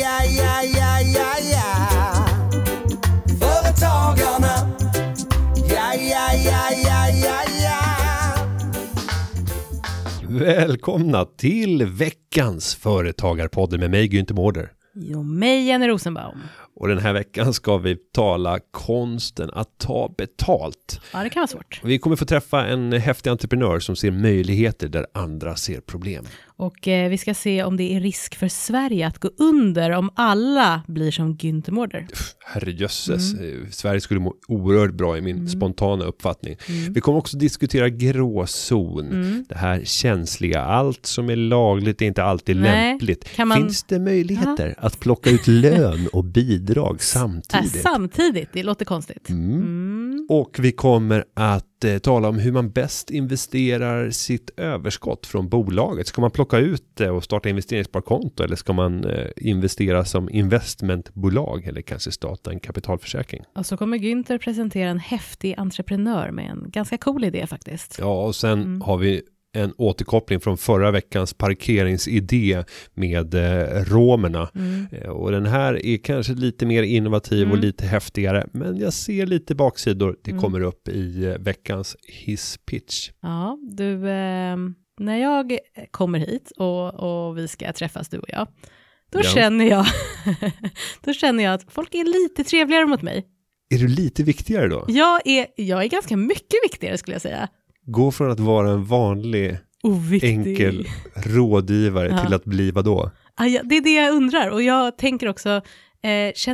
ja, ja, ja, ja, ja. Företagarna. Ja, ja, ja, ja, ja, ja. Välkomna till veckans Företagarpodden med mig, Günther Mårder. Jo, mig, Jenny Rosenbaum. Och den här veckan ska vi tala konsten att ta betalt. Ja, det kan vara svårt. Vi kommer få träffa en häftig entreprenör som ser möjligheter där andra ser problem. Och vi ska se om det är risk för Sverige att gå under om alla blir som Günther Mårder. Herrejösses, Sverige skulle må oerhört bra i min spontana uppfattning. Vi kommer också diskutera gråzon. Det här känsliga, allt som är lagligt är inte alltid lämpligt. Kan man... Finns det möjligheter att plocka ut lön och bidrag samtidigt? Samtidigt, det låter konstigt. Och vi kommer att tala om hur man bäst investerar sitt överskott från bolaget. Ska man plocka ut det och starta investeringssparkonto eller ska man investera som investmentbolag eller kanske starta en kapitalförsäkring? Och så kommer Günther presentera en häftig entreprenör med en ganska cool idé faktiskt. Ja, och sen har vi en återkoppling från förra veckans parkeringsidé med romerna. Och den här är kanske lite mer innovativ och lite häftigare. Men jag ser lite baksidor. Det kommer upp i veckans hisspitch. Ja, du, när jag kommer hit och vi ska träffas du och jag. Då, känner jag att folk är lite trevligare mot mig. Är du lite viktigare då? Jag är ganska mycket viktigare skulle jag säga. Gå från att vara en vanlig, enkel rådgivare till att bli vadå? Det är det jag undrar. Och jag tänker också,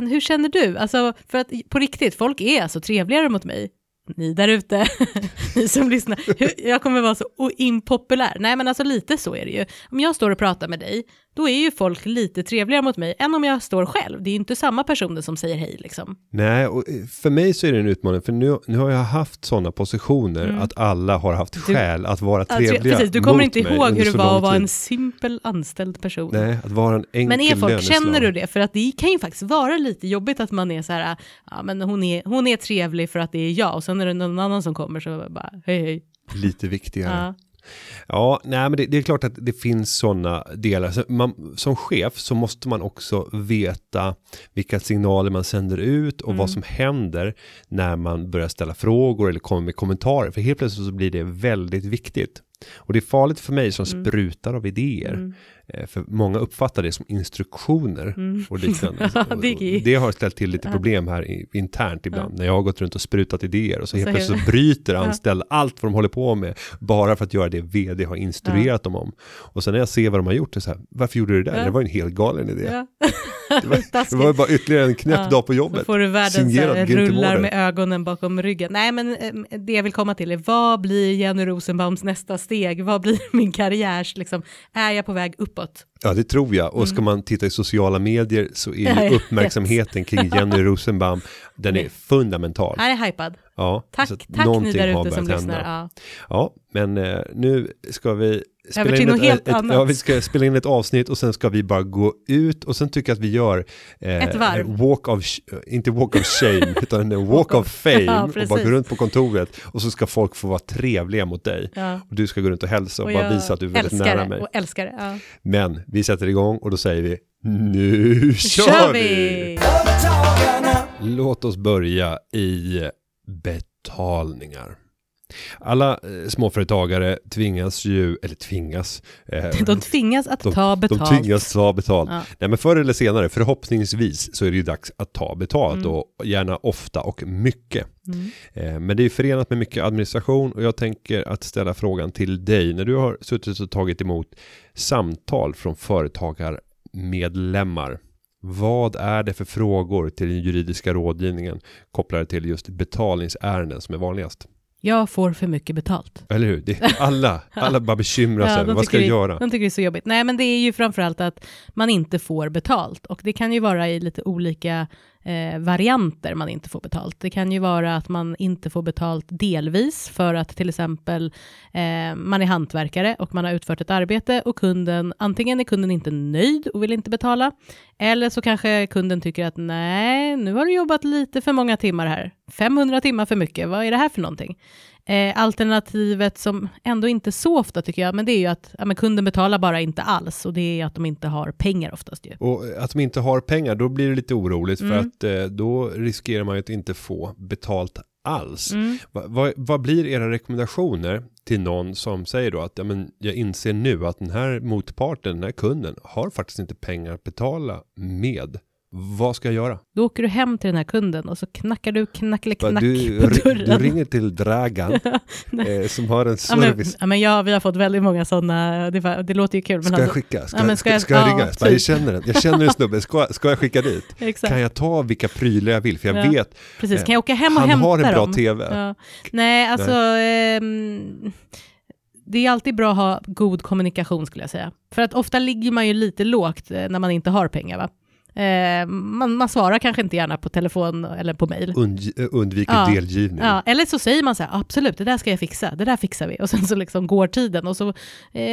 hur känner du? Alltså, för att på riktigt, folk är alltså trevligare mot mig. Ni där ute, ni som lyssnar. Jag kommer vara så impopulär. Nej, men alltså lite så är det ju. Om jag står och pratar med dig, då är ju folk lite trevligare mot mig än om jag står själv. Det är ju inte samma personer som säger hej liksom. Nej, och för mig så är det en utmaning. För nu har jag haft sådana positioner att alla har haft skäl att vara trevliga mot mig. Du kommer inte ihåg hur det var att vara en simpel anställd person. Nej, att vara en enkel löneslag. Men folk, känner du det? För att det kan ju faktiskt vara lite jobbigt att man är så här, ja men hon är trevlig för att det är jag. Och sen är det någon annan som kommer så bara hej hej. Lite viktigare. Ja. Ja, nej, men det är klart att det finns sådana delar. Så som chef så måste man också veta vilka signaler man sänder ut och vad som händer när man börjar ställa frågor eller kommer med kommentarer. För helt plötsligt så blir det väldigt viktigt. Och det är farligt för mig som sprutar av idéer. För många uppfattar det som instruktioner och liknande. Ja, det har ställt till lite problem här internt ibland. När jag har gått runt och sprutat idéer och så helt plötsligt så bryter anställda allt vad de håller på med. Bara för att göra det vd har instruerat dem om. Och sen när jag ser vad de har gjort, det är så här, varför gjorde du det där? Det var en helt galen idé. Det var bara ytterligare en knäpp dag på jobbet. Så får du världen så här, rullar med ögonen bakom ryggen. Nej, men det jag vill komma till är, vad blir Jenny Rosenbaums nästa steg? Vad blir min karriärs? Liksom? Är jag på väg uppåt? Ja, det tror jag. Och ska man titta i sociala medier så är uppmärksamheten kring Jenny Rosenbaum, den är fundamental. Jag är hypad. Ja, tack ni där ute som lyssnar. Ja, men nu ska vi spela in ett avsnitt och sen ska vi bara gå ut och sen tycker jag att vi gör ett varv. Inte walk of shame utan en walk of fame och bara gå runt på kontoret och så ska folk få vara trevliga mot dig och du ska gå runt och hälsa och bara visa att du är väldigt nära mig. Och älskar det, Men vi sätter igång och då säger vi nu kör vi! Låt oss börja i betalningar. Alla småföretagare tvingas ta betalt. Nej, men förr eller senare, förhoppningsvis, så är det ju dags att ta betalt och gärna ofta och mycket. Men det är ju förenat med mycket administration och jag tänker att ställa frågan till dig. När du har suttit och tagit emot samtal från företagarmedlemmar, vad är det för frågor till den juridiska rådgivningen kopplade till just betalningsärenden som är vanligast? Jag får för mycket betalt. Eller hur? Alla bara bekymrar sig. Vad ska jag göra? De tycker det är så jobbigt. Nej, men det är ju framförallt att man inte får betalt. Och det kan ju vara i lite olika varianter man inte får betalt. Det kan ju vara att man inte får betalt delvis för att till exempel man är hantverkare och man har utfört ett arbete och antingen är kunden inte nöjd och vill inte betala, eller så kanske kunden tycker att nej, nu har du jobbat lite för många timmar här. 500 timmar för mycket, vad är det här för någonting? Alternativet som ändå inte så ofta tycker jag, men det är ju att ja, men kunden betalar bara inte alls, och det är att de inte har pengar oftast ju. Och att de inte har pengar, då blir det lite oroligt för att då riskerar man ju att inte få betalt alls. Vad blir era rekommendationer till någon som säger då att ja, men jag inser nu att den här motparten, den här kunden har faktiskt inte pengar att betala med? Vad ska jag göra? Då åker du hem till den här kunden och så knackar du knack på dörren. Du ringer till Dragan som har en service. Vi har fått väldigt många sådana. Det låter ju kul. Ska jag skicka? Ska jag ringa? Typ. Jag känner en snubbe. Ska jag skicka dit? Exakt. Kan jag ta vilka prylar jag vill? För jag vet. Precis. Kan jag åka hem och hämta dem? Han har en bra tv. Ja. Nej, alltså... Det är alltid bra att ha god kommunikation skulle jag säga. För att ofta ligger man ju lite lågt när man inte har pengar, va? Man svarar kanske inte gärna på telefon eller på mejl. Undviker delgivning. Ja. Eller så säger man så här, absolut, det där ska jag fixa, det där fixar vi. Och sen så liksom går tiden och så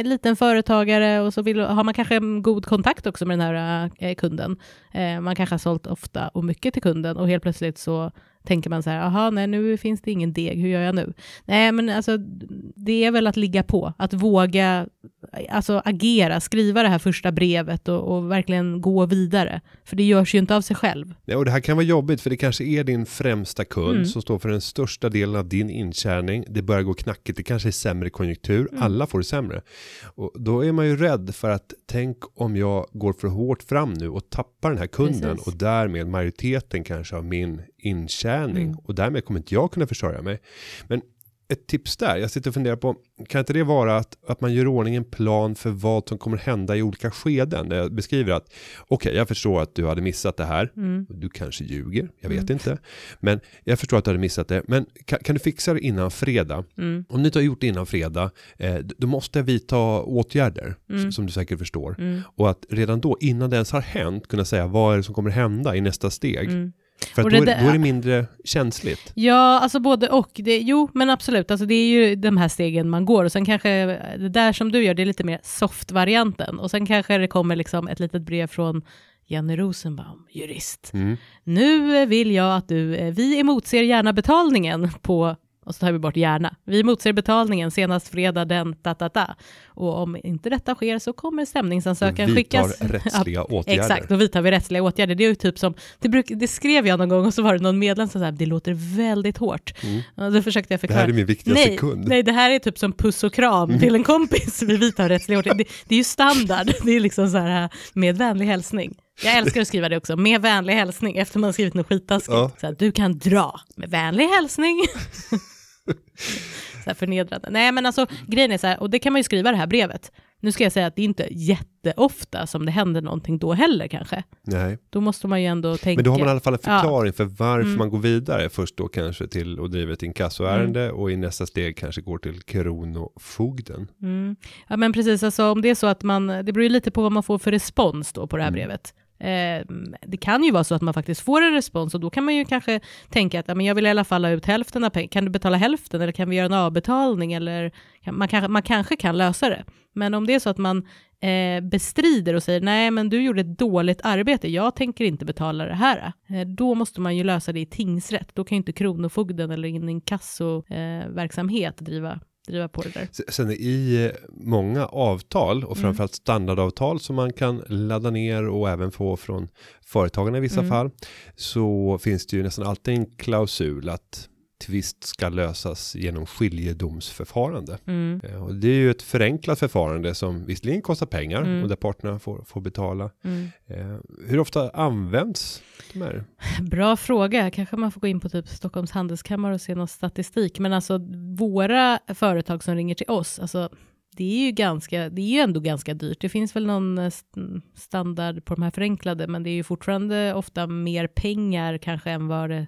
liten företagare och så har man kanske en god kontakt också med den här kunden. Man kanske har sålt ofta och mycket till kunden och helt plötsligt så tänker man så här, aha, nej, nu finns det ingen deg, hur gör jag nu? Nej, men alltså det är väl att ligga på, att våga alltså agera, skriva det här första brevet och verkligen gå vidare, för det görs ju inte av sig själv. Ja, och det här kan vara jobbigt, för det kanske är din främsta kund som står för den största delen av din intjäning. Det börjar gå knackigt, det kanske är sämre konjunktur, alla får det sämre. Och då är man ju rädd för att tänk om jag går för hårt fram nu och tappar den här kunden. Precis. Och därmed majoriteten kanske av min intjäning och därmed kommer inte jag kunna försörja mig. Men ett tips där, jag sitter och funderar på, kan inte det vara att man gör ordning en plan för vad som kommer hända i olika skeden? Där jag beskriver att okej, jag förstår att du hade missat det här. Du kanske ljuger, jag vet inte. Men jag förstår att du hade missat det. Men kan du fixa det innan fredag? Om du inte har gjort det innan fredag, då måste vi ta åtgärder som du säkert förstår. Och att redan då, innan det ens har hänt, kunna säga vad är det som kommer hända i nästa steg. För att då är det mindre känsligt. Ja, alltså både och. Men absolut. Alltså det är ju de här stegen man går. Och sen kanske det där som du gör, det är lite mer soft-varianten. Och sen kanske det kommer liksom ett litet brev från Jenny Rosenbaum, jurist. Nu vill jag att vi emotser gärna betalningen på... Och så tar vi bort gärna. Vi motser betalningen senast fredag den ta. Och om inte detta sker så kommer stämningsansökan skickas. Vi tar rättsliga åtgärder. Exakt, och vi tar rättsliga åtgärder. Det är ju typ som, det skrev jag någon gång och så var det någon medlem som sa, det låter väldigt hårt. Och då försökte jag förklara. Det här är min viktiga sekund. Nej, det här är typ som puss och kram till en kompis. Vi tar rättsliga åtgärder. Det är ju standard. Det är liksom så här med vänlig hälsning. Jag älskar att skriva det också, med vänlig hälsning. Efter man har skrivit något skitaskigt. Så här, du kan dra med vänlig hälsning. Så här förnedrande. Nej, men alltså grejen är så här, och det kan man ju skriva det här brevet. Nu ska jag säga att det är inte jätteofta som det händer någonting då heller kanske. Nej. Då måste man ju ändå tänka. Men då har man i alla fall en förklaring för varför man går vidare. Först då kanske till och driver ett inkassoärende och i nästa steg kanske går till Kronofogden. Ja, men precis, alltså om det är så att det beror ju lite på vad man får för respons då på det här brevet. Det kan ju vara så att man faktiskt får en respons och då kan man ju kanske tänka att men jag vill i alla fall ha ut hälften av pengarna. Kan du betala hälften eller kan vi göra en avbetalning? Eller man kanske kan lösa det. Men om det är så att man bestrider och säger nej, men du gjorde ett dåligt arbete, jag tänker inte betala det här, då måste man ju lösa det i tingsrätt. Då kan ju inte Kronofogden eller inkassoverksamhet driva på det där. Sen i många avtal och framförallt standardavtal som man kan ladda ner och även få från företagarna i vissa fall, så finns det ju nästan alltid en klausul att tvist ska lösas genom skiljedomsförfarande. Och det är ju ett förenklat förfarande som visserligen kostar pengar och där parterna får betala. Hur ofta används de här? Bra fråga. Kanske man får gå in på typ Stockholms handelskammare och se någon statistik. Men alltså våra företag som ringer till oss, alltså det är ju ändå ganska dyrt. Det finns väl någon standard på de här förenklade, men det är ju fortfarande ofta mer pengar kanske än vad det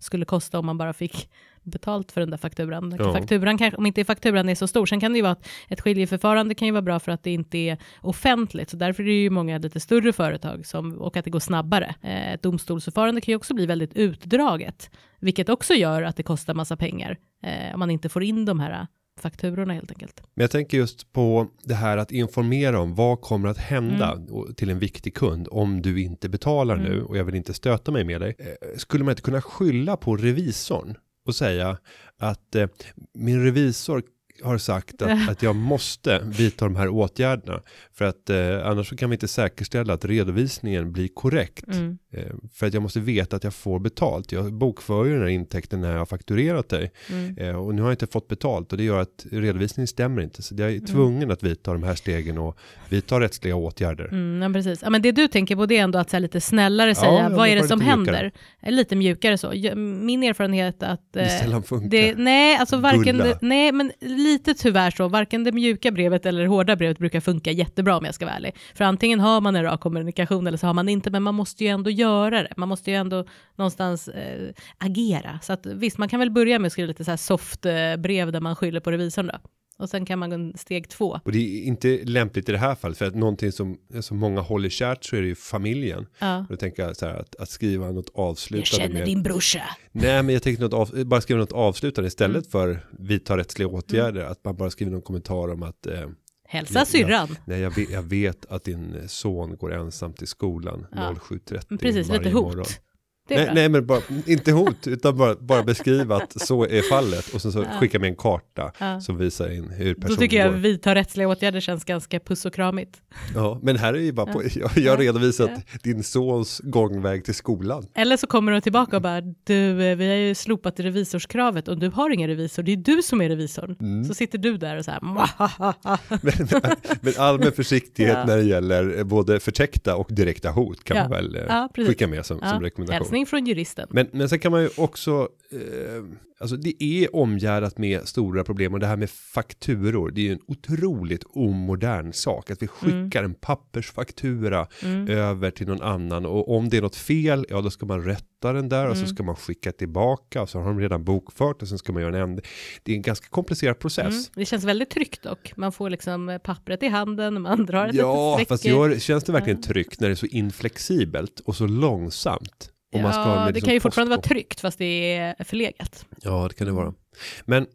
skulle kosta om man bara fick betalt för den där fakturan. Fakturan kanske, om inte fakturan är så stor. Sen kan det ju vara att ett skiljeförfarande kan ju vara bra för att det inte är offentligt. Så därför är det ju många lite större företag och att det går snabbare. Ett domstolsförfarande kan ju också bli väldigt utdraget. Vilket också gör att det kostar massa pengar. Om man inte får in de här fakturorna helt enkelt. Men jag tänker just på det här att informera om vad kommer att hända till en viktig kund om du inte betalar nu och jag vill inte stöta mig med dig. Skulle man inte kunna skylla på revisorn? och säga att min revisor har sagt att jag måste vidta de här åtgärderna för att annars så kan vi inte säkerställa att redovisningen blir korrekt. Mm. För att jag måste veta att jag får betalt. Jag bokför ju den här intäkten när jag har fakturerat dig. Mm. Och nu har jag inte fått betalt och det gör att redovisningen stämmer inte. Så jag är tvungen att vidta de här stegen och vidta rättsliga åtgärder. Mm, ja, precis. Ja, men det du tänker på det är ändå att så här, lite snällare säga vad är det som händer? Lite mjukare så. Min erfarenhet att men lite tyvärr så, varken det mjuka brevet eller hårda brevet brukar funka jättebra om jag ska vara ärlig. För antingen har man en rak kommunikation eller så har man inte, men man måste ju ändå göra det. Man måste ju ändå någonstans agera. Så att, visst, man kan väl börja med att skriva lite så här soft brev där man skyller på revisorn då. Och sen kan man gå en steg 2. Och det är inte lämpligt i det här fallet. För att någonting som många håller kärt så är det ju familjen. Ja. Då tänker jag så här att skriva något avslutande. Jag känner din brorsa. Nej, men jag tänkte bara skriva något avslutande istället för vidta rättsliga åtgärder. Att man bara skriver någon kommentar om att... Hälsa syrran. Nej, jag vet att din son går ensam till skolan 07:30 precis, varje lite hot. Morgon. Nej, men bara, inte hot utan bara beskriva att så är fallet och sen så skicka med en karta som visar in hur personen går. Då tycker jag att vi tar rättsliga åtgärder känns ganska puss och kramigt. Ja, men här är ju bara jag redovisat din sons gångväg till skolan. Eller så kommer de tillbaka och bara vi har ju slopat revisorskravet och du har ingen revisor, det är du som är revisorn. Mm. Så sitter du där och så här men allmän försiktighet när det gäller både förtäckta och direkta hot kan man väl skicka med som rekommendation. Hälsning från juristen. Men sen kan man ju också... Alltså det är omgärdat med stora problem och det här med fakturor, det är ju en otroligt omodern sak att vi skickar en pappersfaktura över till någon annan och om det är något fel, då ska man rätta den där och så ska man skicka tillbaka och så har de redan bokfört och sen ska man göra en ändring. Det är en ganska komplicerad process. Mm. Det känns väldigt tryggt dock. Man får liksom pappret i handen, man drar ett litet streck. Ja, fast känns det verkligen tryggt när det är så inflexibelt och så långsamt. Det kan ju fortfarande vara tryggt fast det är förlegat. Ja, det kan det vara. Men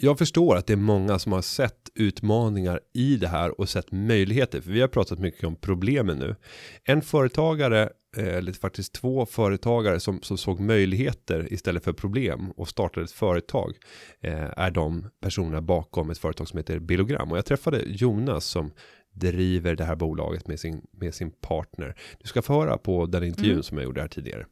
jag förstår att det är många som har sett utmaningar i det här och sett möjligheter. För vi har pratat mycket om problemen nu. En företagare, eller faktiskt två företagare som såg möjligheter istället för problem och startade ett företag är de personerna bakom ett företag som heter Billogram. Och jag träffade Jonas som driver det här bolaget med sin partner. Du ska få höra på den intervjun som jag gjorde här tidigare.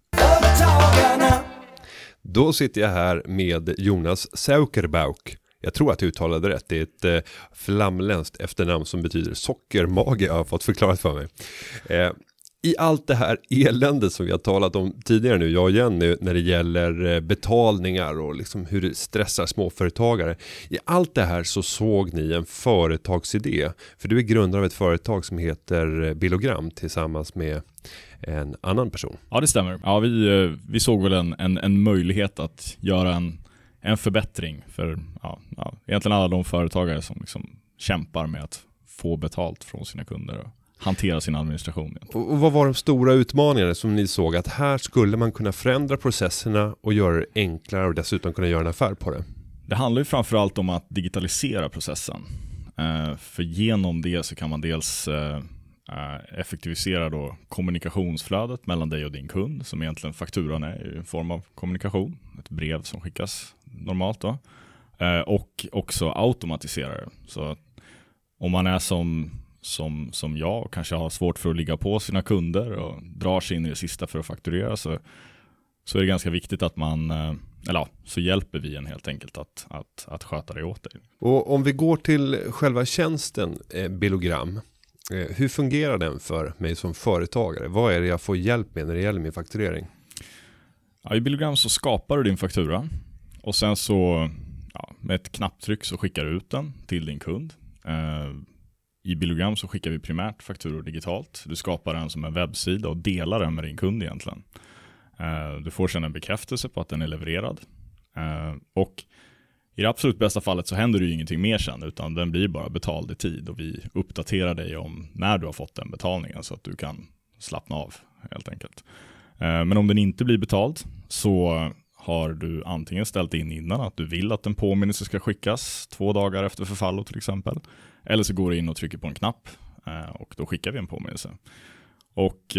Då sitter jag här med Jonas Zuckerbäck. Jag tror att jag uttalade rätt. Det är ett flamländskt efternamn som betyder sockermage. Jag har fått förklarat för mig. I allt det här eländet som vi har talat om tidigare nu, jag och Jenny, när det gäller betalningar och liksom hur det stressar småföretagare. I allt det här så såg ni en företagsidé. För du är grundare av ett företag som heter Billogram tillsammans med en annan person. Ja, det stämmer. Ja, vi såg väl en möjlighet att göra en förbättring för egentligen alla de företagare som liksom kämpar med att få betalt från sina kunder och hantera sin administration. Och vad var de stora utmaningarna som ni såg att här skulle man kunna förändra processerna och göra det enklare och dessutom kunna göra en affär på det? Det handlar ju framförallt om att digitalisera processen. För genom det så kan man dels effektivisera då kommunikationsflödet mellan dig och din kund som egentligen fakturan är en form av kommunikation. Ett brev som skickas normalt då. Och också automatisera det. Så om man är som jag och kanske har svårt för att ligga på sina kunder och drar sig in i det sista för att fakturera så är det ganska viktigt att man så hjälper vi en helt enkelt att sköta det åt dig. Och om vi går till själva tjänsten Billogram, hur fungerar den för mig som företagare? Vad är det jag får hjälp med när det gäller min fakturering? Ja, i Billogram så skapar du din faktura och sen så med ett knapptryck så skickar du ut den till din kund. I Billogram så skickar vi primärt fakturor digitalt. Du skapar den som en webbsida och delar den med din kund egentligen. Du får sedan en bekräftelse på att den är levererad. Och i det absolut bästa fallet så händer det ju ingenting mer sen utan den blir bara betald i tid och vi uppdaterar dig om när du har fått den betalningen så att du kan slappna av helt enkelt. Men om den inte blir betald så har du antingen ställt in innan att du vill att en påminnelse ska skickas 2 dagar efter förfallo till exempel. Eller så går du in och trycker på en knapp och då skickar vi en påminnelse. Och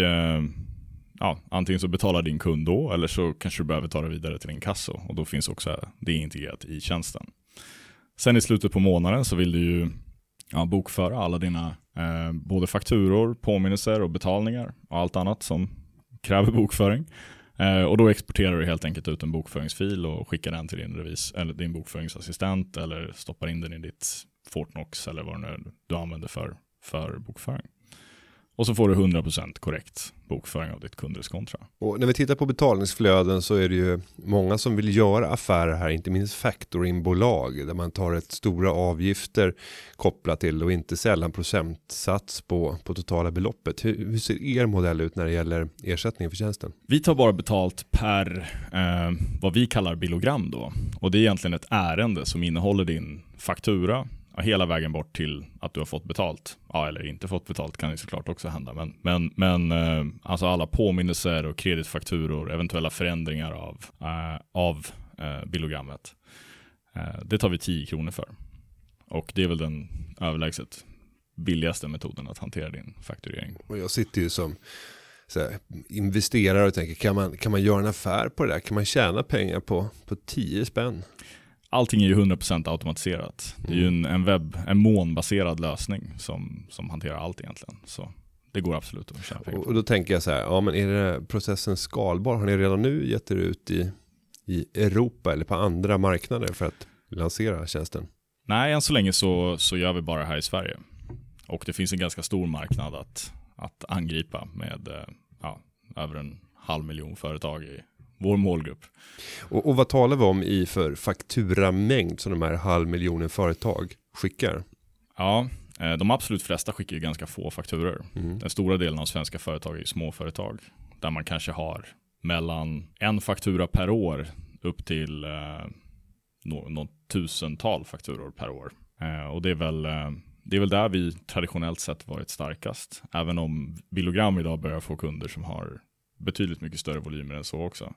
ja, antingen så betalar din kund då, eller så kanske du behöver ta det vidare till din kassa, och då finns också det integrerat i tjänsten. Sen i slutet på månaden så vill du ju bokföra alla dina både fakturor, påminnelser och betalningar och allt annat som kräver bokföring. Och då exporterar du helt enkelt ut en bokföringsfil och skickar den till din revis eller din bokföringsassistent, eller stoppar in den i ditt Fortnox eller vad du använder för bokföring. Och så får du 100% korrekt bokföring av ditt kundreskontra. Och när vi tittar på betalningsflöden så är det ju många som vill göra affärer här, inte minst factoringbolag där man tar ett stora avgifter kopplat till och inte sällan procentsats på totala beloppet. Hur ser er modell ut när det gäller ersättningen för tjänsten? Vi tar bara betalt per vad vi kallar billogram då. Och det är egentligen ett ärende som innehåller din faktura hela vägen bort till att du har fått betalt. Ja, eller inte fått betalt kan ju såklart också hända. Men alltså alla påminnelser och kreditfakturor, eventuella förändringar av billogrammet. Det tar vi 10 kronor för. Och det är väl den överlägset billigaste metoden att hantera din fakturering. Och jag sitter ju som investerare och tänker, kan man göra en affär på det där? Kan man tjäna pengar på 10 spänn? Allting är ju 100% automatiserat. Det är ju en molnbaserad lösning som hanterar allt egentligen. Så det går absolut att tjäna pengar. Och då tänker jag så här, ja men är det processen skalbar? Har ni redan nu gett er ut i Europa eller på andra marknader för att lansera tjänsten? Nej, än så länge så gör vi bara här i Sverige. Och det finns en ganska stor marknad att angripa med över 500,000 företag i vår målgrupp. Och vad talar vi om i för fakturamängd som de här 500,000 företag skickar? Ja, de absolut flesta skickar ju ganska få fakturor. Mm. Den stora delen av svenska företag är ju småföretag där man kanske har mellan en faktura per år upp till något tusental fakturor per år. Och det är väl där vi traditionellt sett varit starkast. Även om Billogram idag börjar få kunder som har betydligt mycket större volymer än så också.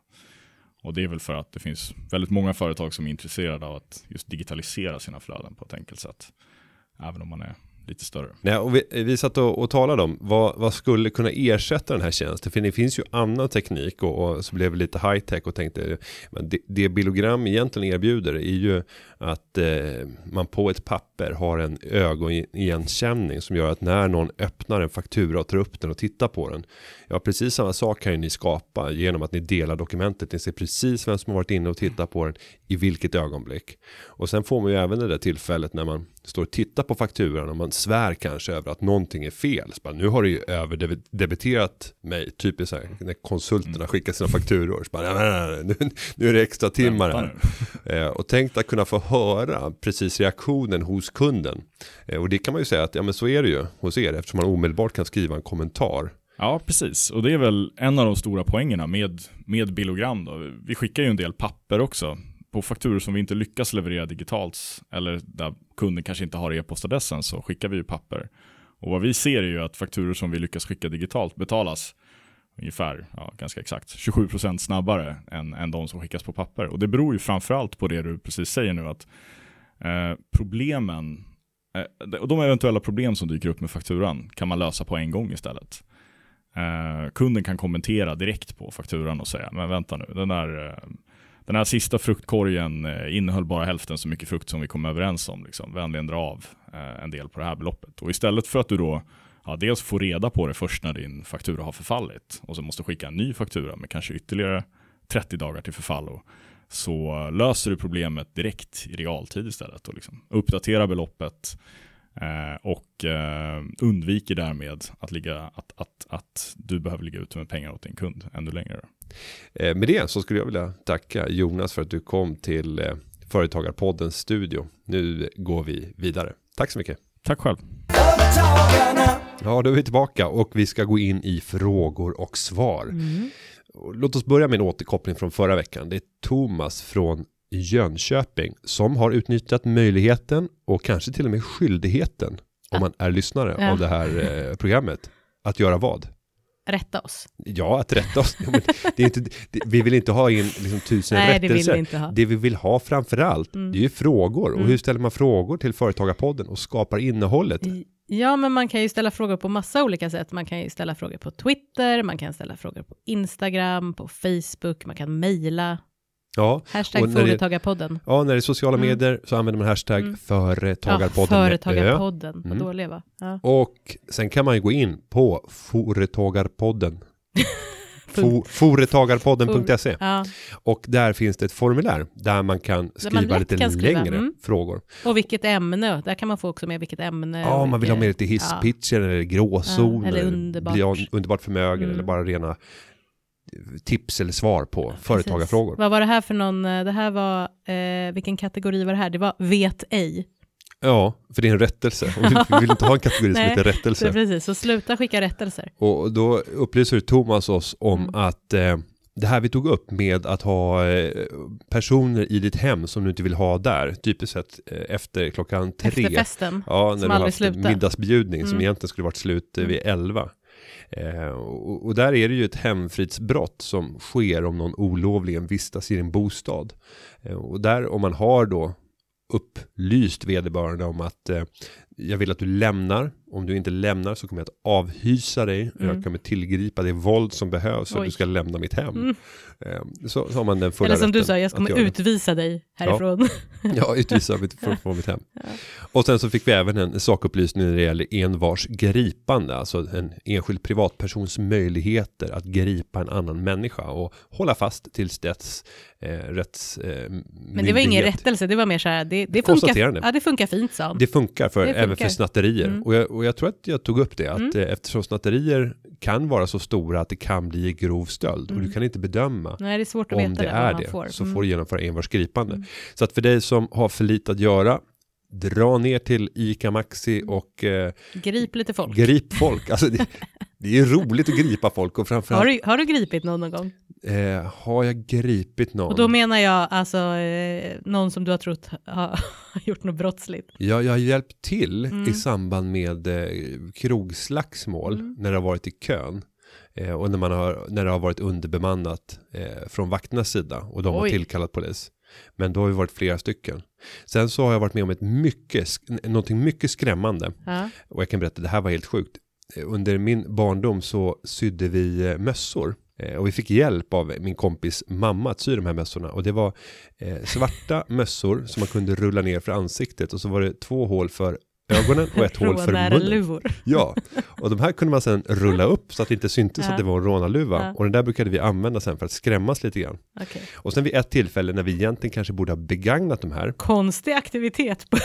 Och det är väl för att det finns väldigt många företag som är intresserade av att just digitalisera sina flöden på ett enkelt sätt. Även om man är lite större. Nej, och vi satt och talade om vad skulle kunna ersätta den här tjänsten? För det finns ju annan teknik och så blev det lite high-tech och tänkte men det Billogram egentligen erbjuder är ju att man på ett papper har en ögonigenkänning som gör att när någon öppnar en faktura och tar upp den och tittar på den. Ja, precis samma sak kan ju ni skapa genom att ni delar dokumentet. Ni ser precis vem som har varit inne och tittat på den i vilket ögonblick. Och sen får man ju även det där tillfället när man står och tittar på fakturan och man svär kanske över att någonting är fel. Så bara, nu har det ju överdebiterat mig. Typiskt så här, när konsulterna skickar sina fakturor. Så bara, nu är det extra timmar här. Och tänkt att kunna få höra precis reaktionen hos kunden. Och det kan man ju säga att ja, men så är det ju hos er eftersom man omedelbart kan skriva en kommentar. Ja, precis. Och det är väl en av de stora poängerna med Billogram då. Vi skickar ju en del papper också på fakturor som vi inte lyckas leverera digitalt eller där kunden kanske inte har e-postadressen, så skickar vi ju papper. Och vad vi ser är ju att fakturor som vi lyckas skicka digitalt betalas ungefär, ganska exakt, 27% snabbare än de som skickas på papper. Och det beror ju framförallt på det du precis säger nu, att problemen och de eventuella problem som dyker upp med fakturan kan man lösa på en gång istället. Kunden kan kommentera direkt på fakturan och säga, men vänta nu, den här sista fruktkorgen innehöll bara hälften så mycket frukt som vi kom överens om. Liksom. Vänligen dra av en del på det här beloppet. Och istället för att du då dels får reda på det först när din faktura har förfallit och så måste skicka en ny faktura med kanske ytterligare 30 dagar till förfallo, så löser du problemet direkt i realtid istället och liksom uppdaterar beloppet och undviker därmed att du behöver ligga ute med pengar åt din kund ännu längre. Med det så skulle jag vilja tacka Jonas för att du kom till Företagarpoddens studio. Nu går vi vidare. Tack så mycket. Tack själv. Ja, då är vi tillbaka och vi ska gå in i frågor och svar. Låt oss börja med en återkoppling från förra veckan. Det är Thomas från Jönköping som har utnyttjat möjligheten och kanske till och med skyldigheten, om man är lyssnare av det här programmet, att göra vad? Rätta oss. Ja, att rätta oss. Det är inte, vi vill inte ha in liksom, 1000 rättelser. Det vi vill ha framförallt, det är ju frågor. Och hur ställer man frågor till Företagarpodden och skapar innehållet? Ja, men man kan ju ställa frågor på massa olika sätt. Man kan ju ställa frågor på Twitter, man kan ställa frågor på Instagram, på Facebook, man kan mejla. Ja. Hashtag Företagarpodden. Ja, när det är sociala medier så använder man hashtag Företagarpodden. Ja, Företagarpodden. Vad dålig, va? Ja. Och sen kan man ju gå in på Företagarpodden. Företagarpodden.se Och där finns det ett formulär där man kan skriva lite längre frågor. Och vilket ämne, där kan man få också med vilket ämne. Ja, man vill ha med lite hisspitcher eller gråzoner. Eller underbart. Bli underbart förmögen eller bara rena tips eller svar på företagarfrågor. Vad var det här för någon, det här var, vilken kategori var det här? Det var vet ej. Ja, för det är en rättelse. Vi vill inte ha en kategori som heter rättelse. Nej, precis. Så sluta skicka rättelser. Och då upplyser Thomas oss om att det här vi tog upp med att ha personer i ditt hem som du inte vill ha där. Typiskt sett efter klockan 3. Efter festen. Ja, när du har haft en middagsbjudning som egentligen skulle varit slut vid 11. Och där är det ju ett hemfridsbrott som sker om någon olovligen vistas i din bostad. Och där om man har då upplyst vederbörande om att jag vill att du lämnar. Om du inte lämnar så kommer jag att avhysa dig. Jag kommer tillgripa det våld som behövs för att du ska lämna mitt hem. Så har man den fulla rätten. Eller som du sa, jag kommer utvisa dig härifrån. Ja, utvisa mig från mitt hem. Ja. Och sen så fick vi även en sakupplysning när det gäller envars gripande. Alltså en enskild privatpersons möjligheter att gripa en annan människa och hålla fast tills dess myndighet. Men det var ingen rättelse, det var mer så här, det funkar. Ja, det funkar fint, sa han. Det funkar även för snatterier. Och jag tror att jag tog upp det, att eftersom snatterier kan vara så stora att det kan bli grov stöld och du kan inte bedöma det är svårt att om veta det är det, så får du genomföra envars gripande. Så att för dig som har för lite att göra, dra ner till Ica Maxi och grip lite folk. Grip folk. Alltså det är roligt att gripa folk. Och framförallt, har du gripit någon gång? Har jag gripit någon? Och då menar jag alltså någon som du har trott har gjort något brottsligt. Ja, jag har hjälpt till i samband med krogslagsmål när det har varit i kön. Och när det har varit underbemannat från vakternas sida och de har tillkallat polis. Men då har vi varit flera stycken. Sen så har jag varit med om någonting mycket skrämmande. Ja. Och jag kan berätta, det här var helt sjukt. Under min barndom så sydde vi mössor. Och vi fick hjälp av min kompis mamma att sy de här mössorna. Och det var svarta mössor som man kunde rulla ner för ansiktet. Och så var det 2 hål för ögonen och ett hål för munnen. Ja, och de här kunde man sen rulla upp så att det inte syntes att det var en rånarluva. Ja. Och den där brukade vi använda sen för att skrämmas lite grann. Okay. Och sen vid ett tillfälle när vi egentligen kanske borde ha begagnat de här. Konstig aktivitet på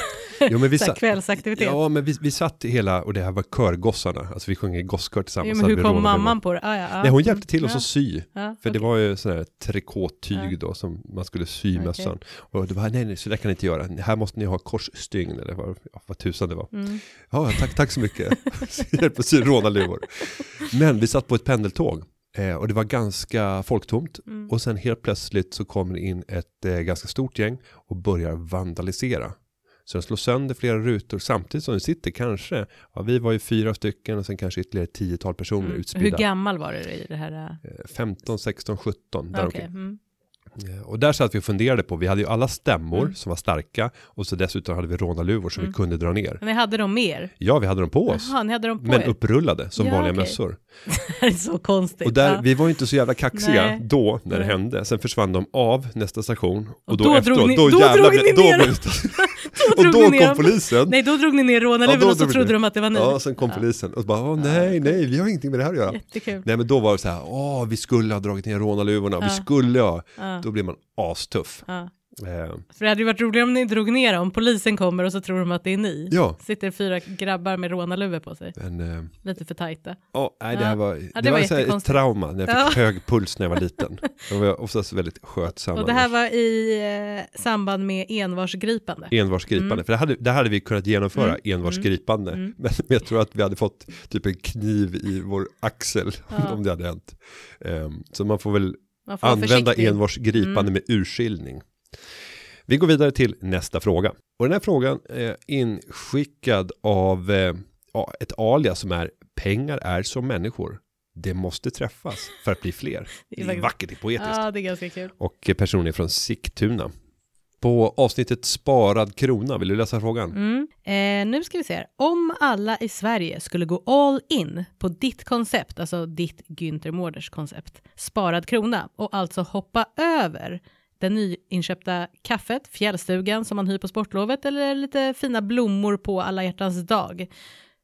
kvällsaktivitet. Ja, men vi satt hela, och det här var körgossarna. Alltså vi sjöng i gosskör tillsammans. Jo, men hur kom mamman på det? Nej, hon hjälpte till oss att sy. Ja, för det var ju sån här trikåtyg då som man skulle sy mössan. Och det var nej, så det kan ni inte göra. Här måste ni ha korsstygn eller vad tusan det var. Ja, tack så mycket. Hjälp att sy rånarluvor. Men vi satt på ett pendeltåg och det var ganska folktomt. Och sen helt plötsligt så kommer det in ett ganska stort gäng och börjar vandalisera. Så de slår sönder flera rutor samtidigt som de sitter kanske. Ja, vi var ju 4 stycken och sen kanske ytterligare 10-tal personer utspridda. Hur gammal var du i det här? 15, 16, 17. Där Och där satt vi och funderade på, vi hade ju alla stämmor som var starka och så dessutom hade vi rånarluvor som vi kunde dra ner. Men ni hade dem mer? Ja, vi hade dem på oss. Jaha, ni hade dem på er. Upprullade som vanliga mössor. Det är så konstigt. Och där, vi var ju inte så jävla kaxiga då när det hände. Sen försvann de av nästa station. Och då efteråt, då drog ni ner polisen. Nej, då drog ni ner rånarluvor och så trodde de att det var ni. Ja, sen kom polisen och så bara, nej, vi har ingenting med det här att göra. Jättekul. Nej, men då var det så här, vi skulle ha dragit ner rånarluvorna, vi skulle ha... Då blir man astuff. Ja. För det hade ju varit roligare om ni drog ner dem. Polisen kommer och så tror de att det är ni. Ja. Sitter 4 grabbar med rånarluvor på sig. Men, lite för tajta. Det här var, det var ett trauma när jag fick hög puls när jag var liten. Jag var oftast väldigt skötsamma. Och det här var i samband med envarsgripande. För det hade vi kunnat genomföra envarsgripande. Men jag tror att vi hade fått typ en kniv i vår axel om det hade hänt. Så man får väl använda envars gripande med urskiljning. Vi går vidare till nästa fråga. Och den här frågan är inskickad av ett alias som är pengar är som människor. Det måste träffas för att bli fler. Det är vackert, det är poetiskt. Ja, det är ganska kul. Och personen är från Sigtuna. på avsnittet Sparad krona. Vill du läsa frågan? Nu ska vi se här. Om alla i Sverige skulle gå all in på ditt koncept, alltså ditt Günther Mårders koncept, Sparad krona, och alltså hoppa över det nyinköpta kaffet, fjällstugan som man hyr på sportlovet eller lite fina blommor på alla hjärtans dag.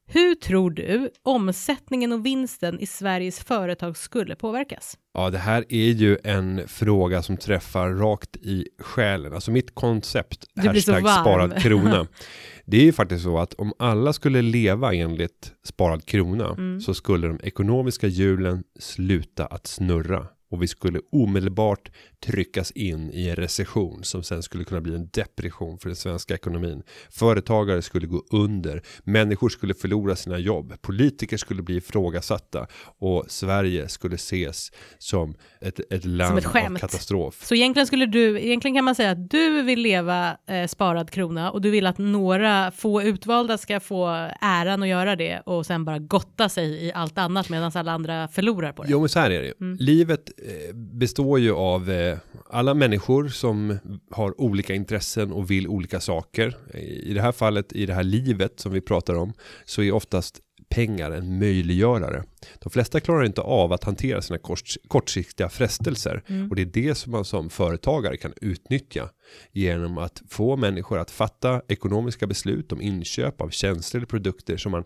Hur tror du omsättningen och vinsten i Sveriges företag skulle påverkas? Ja, det här är ju en fråga som träffar rakt i själen. Alltså mitt koncept, hashtag sparad krona. Det är ju faktiskt så att om alla skulle leva enligt sparad krona så skulle de ekonomiska hjulen sluta att snurra. Och vi skulle omedelbart tryckas in i en recession som sen skulle kunna bli en depression för den svenska ekonomin. Företagare skulle gå under, människor skulle förlora sina jobb, politiker skulle bli ifrågasatta och Sverige skulle ses som ett land som ett av katastrof. Så egentligen kan man säga att du vill leva sparad krona och du vill att några få utvalda ska få äran att göra det och sen bara gotta sig i allt annat medan alla andra förlorar på det. Jo, men så här är det ju. Livet består ju av alla människor som har olika intressen och vill olika saker. I det här fallet, i det här livet som vi pratar om, så är oftast pengar en möjliggörare. De flesta klarar inte av att hantera sina kortsiktiga frestelser. Och det är det som man som företagare kan utnyttja genom att få människor att fatta ekonomiska beslut om inköp av tjänster eller produkter som man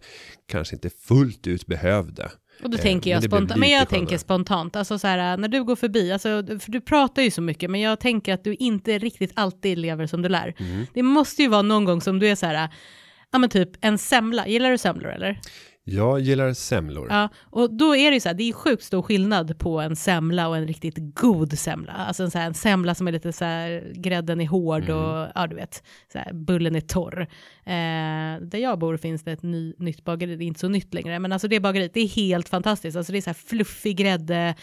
kanske inte fullt ut behövde. Och då tänker jag spontant, alltså så här, när du går förbi, alltså, för du pratar ju så mycket, men jag tänker att du inte riktigt alltid lever som du lär. Det måste ju vara någon gång som du är så här, ja men typ en semla, gillar du semlor eller? Jag gillar semlor. Ja, och då är det ju så här, det är sjukt stor skillnad på en semla och en riktigt god semla. Alltså en, så här, en semla som är lite så här, grädden är hård och ja du vet, så här, bullen är torr. Där jag bor finns det ett nytt bageri, det är inte så nytt längre, men alltså det bageriet, det är helt fantastiskt. Alltså det är så här fluffig grädde,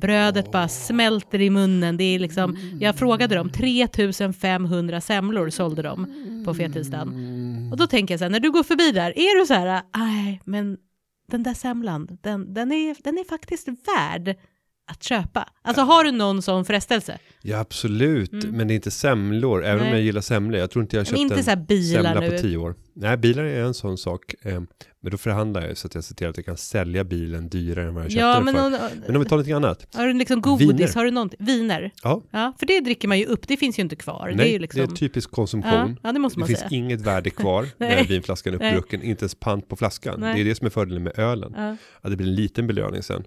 brödet bara smälter i munnen. Det är liksom, jag frågade dem, 3500 semlor sålde de på fettisdagen. Och då tänker jag så här, när du går förbi där, är du så här, nej, men den där semlan, den är faktiskt värd att köpa. Alltså har du någon sån frestelse? Ja, absolut. Men det är inte semlor, även om jag gillar semlor. Jag tror inte jag köpt inte en så här bilar semla nu. På 10 år. Nej, bilar är en sån sak. Men då förhandlar jag så att jag ser till att jag kan sälja bilen dyrare än vad jag köpte den för. Men om vi tar något annat. Har du liksom godis? Viner. Har du något? Viner? Ja. För det dricker man ju upp. Det finns ju inte kvar. Nej, det är ju liksom... det är typisk konsumtion. Ja, det måste man säga. Finns inget värde kvar när vinflaskan är uppdrucken. Inte ens pant på flaskan. Nej. Det är det som är fördelen med ölen. Ja. Att det blir en liten belöning sen.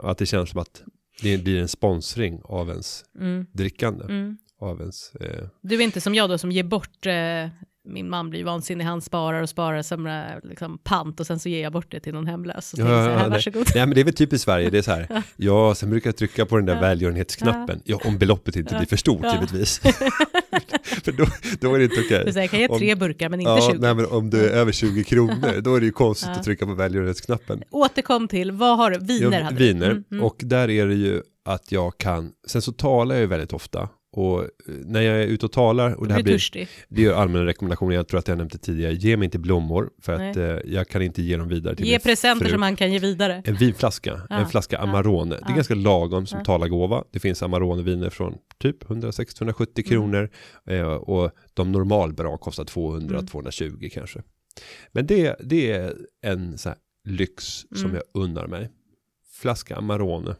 Och att det känns som att det blir en sponsring av ens drickande. Av ens, Du är inte som jag då som ger bort... Min man blir vansinnig, han sparar och sparar som liksom pant och sen så ger jag bort det till någon hemlös. Och så jag så här, varsågod. Nej, men det är väl typiskt Sverige, det är så här. Ja, sen brukar jag trycka på den där välgörenhetsknappen. Ja, om beloppet inte blir för stort givetvis. För då är det inte okej. Okay. Kan jag ge 3 burkar men inte 20? Nej, men om du är över 20 kronor, då är det ju konstigt att trycka på välgörenhetsknappen. Återkom till, vad har du? Viner hade du? Viner, och där är det ju att jag kan, sen så talar jag ju väldigt ofta. Och när jag är ute och talar och det är allmänna rekommendationer, jag tror att jag nämnde tidigare, ge mig inte blommor för att jag kan inte ge dem vidare till ge presenter fru. Som man kan ge vidare. En vinflaska, en flaska Amarone. Det är ganska lagom som talargåva. Det finns Amarone-viner från typ 160-170 kronor och de normalbra kostar 200-220 kanske. Men det är en så här lyx som jag unnar mig. Flaska Amarone.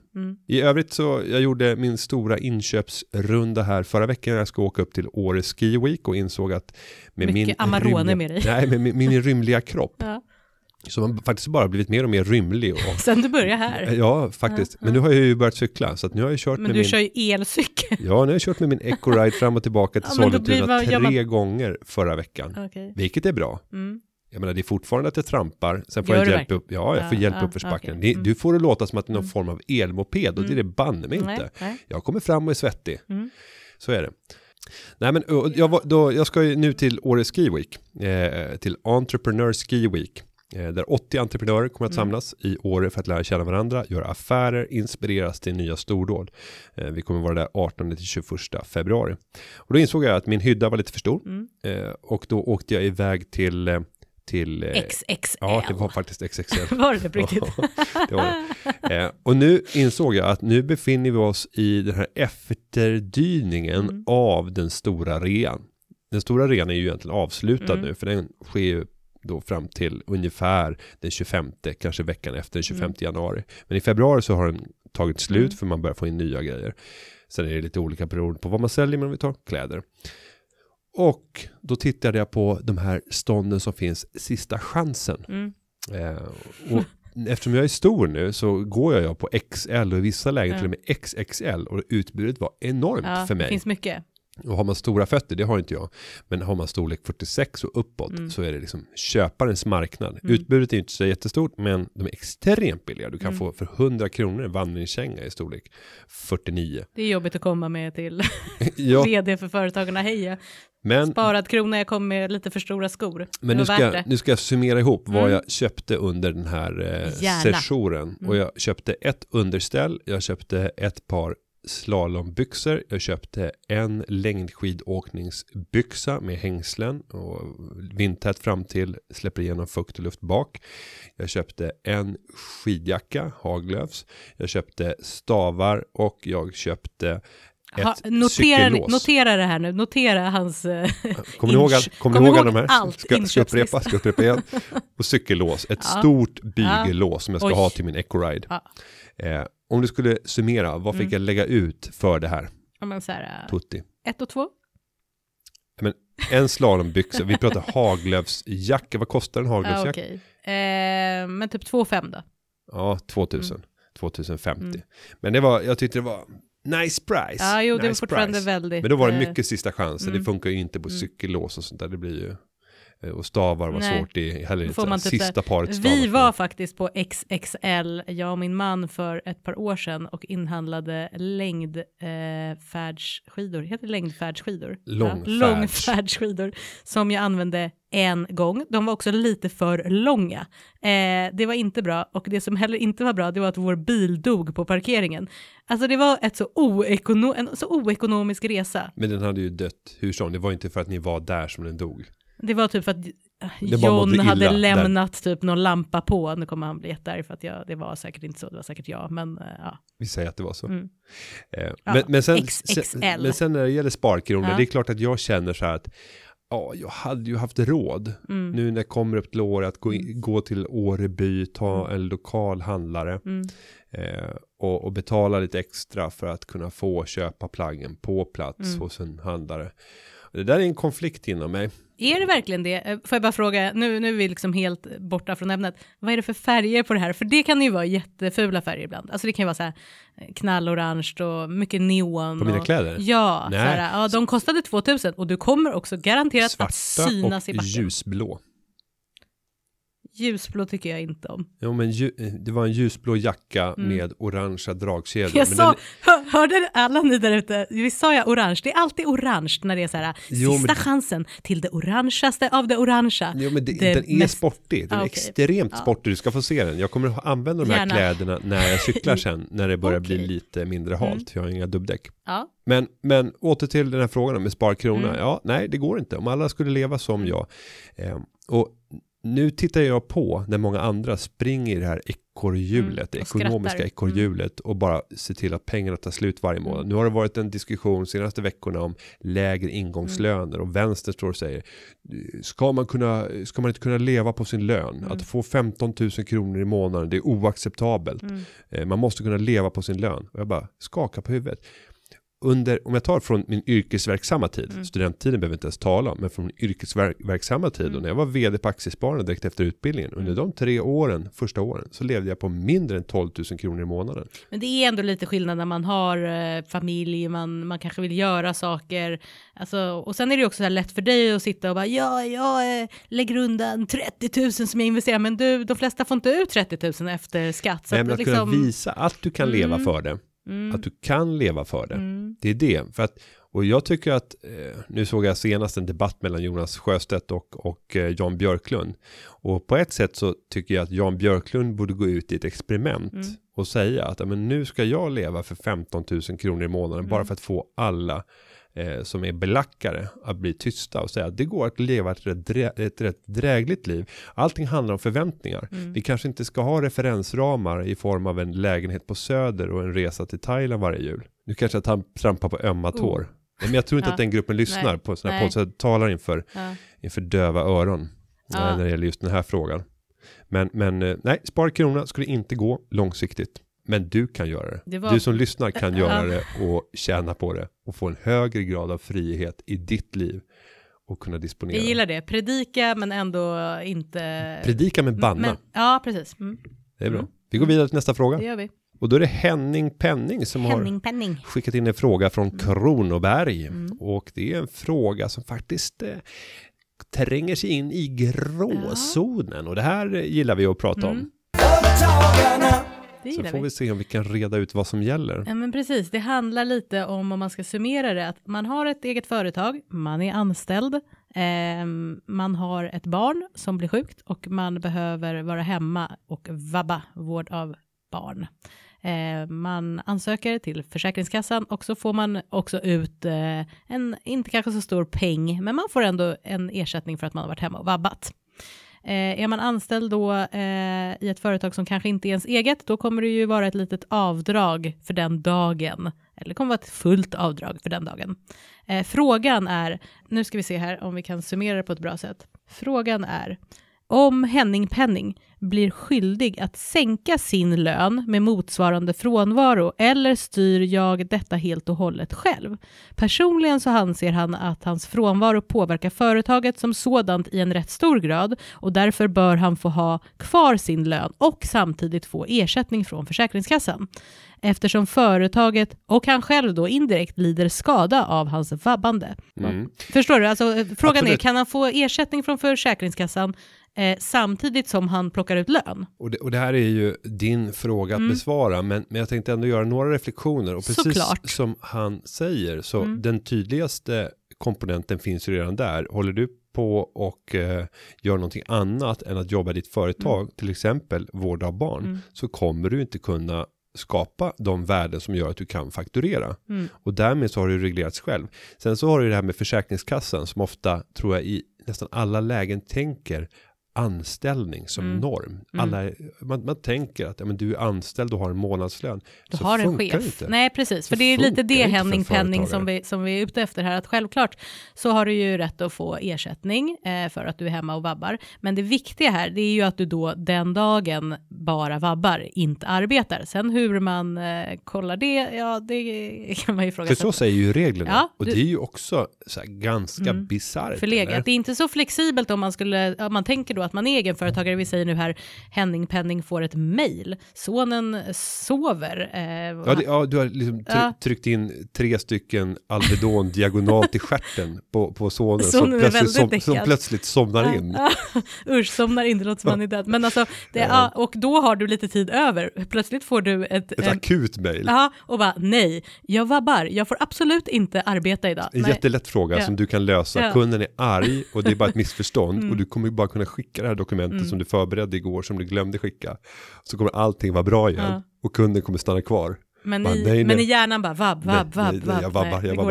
I övrigt så jag gjorde min stora inköpsrunda här förra veckan när jag ska åka upp till Åre Ski Week och insåg att med min Amarone med dig. Nej, med min rymliga kropp. Så man faktiskt bara blivit mer och mer rymlig. Och, sen du börjar här. Ja, faktiskt. Men nu har jag ju börjat cykla. Så att nu har jag kört men med du min, kör ju elcykel. Ja, nu har jag kört med min EcoRide fram och tillbaka till Sollentuna 3 gånger förra veckan. Okay. Vilket är bra. Jag menar, det är fortfarande att jag trampar. Sen får jag hjälp upp. Ja, jag får hjälp upp för spacken. Okay. Du får det låta som att det är någon form av elmoped och det banner mig inte. Nej. Jag kommer fram och är svettig. Så är det. Nej, men jag ska ju nu till Åre Ski Week. Till Entrepreneur Ski Week. Där 80 entreprenörer kommer att samlas i Åre för att lära känna varandra, göra affärer, inspireras till nya stordåd. Vi kommer vara där 18-21 februari. Och då insåg jag att min hydda var lite för stor. Och då åkte jag iväg till... till... XXL. Ja, det var faktiskt XXL. Var det riktigt? Ja, det var det. Och nu insåg jag att nu befinner vi oss i den här efterdyningen av den stora rean. Den stora rean är ju egentligen avslutad nu, för den sker ju då fram till ungefär den 25, kanske veckan efter den 25 januari. Men i februari så har den tagit slut för man börjar få in nya grejer. Sen är det lite olika beroende på vad man säljer, men om vi tar kläder. Och då tittade jag på de här stånden som finns sista chansen. Och eftersom jag är stor nu så går jag på XL och i vissa lägen till och med XXL. Och utbudet var enormt för mig. Det finns mycket. Och har man stora fötter, det har inte jag. Men har man storlek 46 och uppåt så är det liksom köparens marknad. Utbudet är inte så jättestort, men de är extremt billiga. Du kan få för 100 kronor en vandringskänga i storlek 49. Det är jobbigt att komma med till vd för företagarna. Heja. Men, sparat krona, jag kom med lite för stora skor. Men nu ska jag summera ihop vad jag köpte under den här sessionen. Och jag köpte ett underställ, jag köpte ett par slalombyxor, jag köpte en längdskidåkningsbyxa med hängslen och vindtät fram till, släpper igenom fukt och luft bak. Jag köpte en skidjacka, Haglövs. Jag köpte stavar och jag köpte notera det här nu. Notera hans... Kommer ni ihåg de här? Allt ska upprepa igen. Och cykellås. Ett stort bygellås som jag ska ha till min EcoRide. Om du skulle summera, vad fick jag lägga ut för det här? Men så här, Tutti. 1 och 2? Men en slalombyxa. Vi pratar Haglövsjacka. Vad kostar en Haglövsjacka? Men typ 2,5 då. Ja, 2000. 2050. Men det var, jag tyckte det var... Nice price. Ja, jo, nice, det var fortfarande väldigt... Men då var det mycket sista chansen. Det funkar ju inte på cykellås och sånt där. Det blir ju... Och stavar var svårt i heller, sista paret stavar. Vi var faktiskt på XXL, jag och min man, för ett par år sedan och inhandlade längdfärdsskidor. Heter det längdfärdsskidor? Långfärdsskidor. Som jag använde en gång. De var också lite för långa. Det var inte bra. Och det som heller inte var bra, det var att vår bil dog på parkeringen. Alltså det var ett så en så oekonomisk resa. Men den hade ju dött. Hur som? Det var inte för att ni var där som den dog. Det var typ för att John hade lämnat där. Typ någon lampa på. Nu kommer han bli jättearg för att det var säkert inte så. Det var säkert jag, men ja. Vi säger att det var så. Men sen när det gäller sparkronor, det är klart att jag känner så här att jag hade ju haft råd. Nu när jag kommer upp till Åre att gå till Åreby, ta en lokal handlare och betala lite extra för att kunna få köpa plaggen på plats hos en handlare. Det där är en konflikt inom mig. Är det verkligen det? Får jag bara fråga, nu är vi liksom helt borta från ämnet. Vad är det för färger på det här? För det kan ju vara jättefula färger ibland. Alltså det kan ju vara så här knallorange och mycket neon. På mina kläder? Ja, såhär, de kostade 2000 och du kommer också garanterat svarta att synas i backen. Svarta och ljusblå. Ljusblå tycker jag inte om. Jo, men det var en ljusblå jacka med orangea dragkedjor. Jag sa, hörde alla ni där ute? Visst sa jag orange? Det är alltid orange när det är så här, sista chansen till det orangeaste av det orangea. Jo, men den är sportig. Den är extremt sportig. Du ska få se den. Jag kommer att använda de här kläderna när jag cyklar sen. När det börjar bli lite mindre halt. Jag har inga dubbdäck. Ja. Men åter till den här frågan om sparkrona. Ja, nej, det går inte. Om alla skulle leva som jag. Och nu tittar jag på när många andra springer i det här ekorrhjulet, det ekonomiska ekorrhjulet och bara ser till att pengarna tar slut varje månad. Nu har det varit en diskussion de senaste veckorna om lägre ingångslöner och vänster står och säger ska man inte kunna leva på sin lön? Att få 15 000 kronor i månaden, det är oacceptabelt. Man måste kunna leva på sin lön. Och jag bara skakar på huvudet. Om jag tar från min yrkesverksamma tid, studenttiden behöver inte ens tala om, men från min yrkesverksamma tid och när jag var vd på Aktiespararna direkt efter utbildningen, under de 3 åren, första åren, så levde jag på mindre än 12 000 kronor i månaden. Men det är ändå lite skillnad när man har familj, man kanske vill göra saker, alltså, och sen är det också så här lätt för dig att sitta och bara, jag lägger undan 30 000 som jag investerar, men de flesta får inte ut 30 000 efter skatt. Så men att liksom... kunna visa att du kan leva för det. Att du kan leva för det. Det är det. För att, och jag tycker att nu såg jag senast en debatt mellan Jonas Sjöstedt och Jan Björklund. Och på ett sätt så tycker jag att Jan Björklund borde gå ut i ett experiment och säga att men nu ska jag leva för 15 000 kronor i månaden bara för att få alla som är belackare att bli tysta och säga att det går att leva ett rätt drägligt liv. Allting handlar om förväntningar. Mm. Vi kanske inte ska ha referensramar i form av en lägenhet på Söder och en resa till Thailand varje jul. Nu kanske att han trampar på ömma tår. Men jag tror inte att den gruppen lyssnar på sådana här poddar, talar inför döva öron när det gäller just den här frågan. Men nej, spara krona skulle inte gå långsiktigt. Men du kan göra det. Du som lyssnar kan göra det och tjäna på det. Och få en högre grad av frihet i ditt liv. Och kunna disponera. Jag gillar det. Predika men ändå inte... Predika men banna. Ja, precis. Mm. Det är bra. Vi går vidare till nästa fråga. Det gör vi. Och då är det Henning Penning som har skickat in en fråga från Kronoberg. Mm. Och det är en fråga som faktiskt... tränger sig in i gråzonen. Och det här gillar vi att prata om. Så får vi se om vi kan reda ut vad som gäller. Ja, men precis. Det handlar lite om man ska summera det, att man har ett eget företag, man är anställd, man har ett barn som blir sjukt och man behöver vara hemma och vabba, vård av barn. Man ansöker till Försäkringskassan och så får man också ut en inte kanske så stor peng, men man får ändå en ersättning för att man har varit hemma och vabbat. Är man anställd då i ett företag som kanske inte är ens eget, då kommer det ju vara ett litet avdrag för den dagen. Eller det kommer vara ett fullt avdrag för den dagen. Frågan är, nu ska vi se här om vi kan summera det på ett bra sätt. Frågan är... om Henning Penning blir skyldig att sänka sin lön med motsvarande frånvaro eller styr jag detta helt och hållet själv? Personligen så anser han att hans frånvaro påverkar företaget som sådant i en rätt stor grad och därför bör han få ha kvar sin lön och samtidigt få ersättning från Försäkringskassan. Eftersom företaget och han själv då indirekt lider skada av hans vabbande. Mm. Förstår du? Alltså, frågan är, kan han få ersättning från Försäkringskassan samtidigt som han plockar ut lön? Och det här är ju din fråga att besvara, men jag tänkte ändå göra några reflektioner. Och precis som han säger, så den tydligaste komponenten finns ju redan där. Håller du på och gör någonting annat än att jobba i ditt företag, till exempel vård av barn, så kommer du inte kunna skapa de värden som gör att du kan fakturera. Och därmed så har du reglerats själv. Sen så har du det här med Försäkringskassan som ofta, tror jag, i nästan alla lägen tänker anställning som norm. Alla, man tänker att men du är anställd och har en månadslön. Du så har en chef. Inte. Nej, precis. För det är lite det Henning Penning som vi är ute efter här. Att självklart så har du ju rätt att få ersättning för att du är hemma och vabbar. Men det viktiga här, det är ju att du då den dagen bara vabbar, inte arbetar. Sen hur man kollar det, ja, det kan man ju fråga. För så säger ju reglerna. Ja, och det är ju också så här ganska bisarrt. Förlegat. Det är inte så flexibelt om man tänker då att man är egenföretagare. Vi säger nu här, Henning Penning får ett mejl. Sonen sover. Du har liksom tryckt in 3 stycken Alvedon diagonalt i stjärten på sonen som plötsligt somnar in. Usch, somnar in, det låter som han är död. Men alltså, och då har du lite tid över. Plötsligt får du ett akut mejl. Ja, och bara nej, jag vabbar. Jag får absolut inte arbeta idag. En jättelätt fråga som du kan lösa. Ja. Kunden är arg och det är bara ett missförstånd och du kommer ju bara kunna skicka det här dokumentet som du förberedde igår som du glömde skicka, så kommer allting vara bra igen och kunden kommer stanna kvar. Men i hjärnan bara vabb.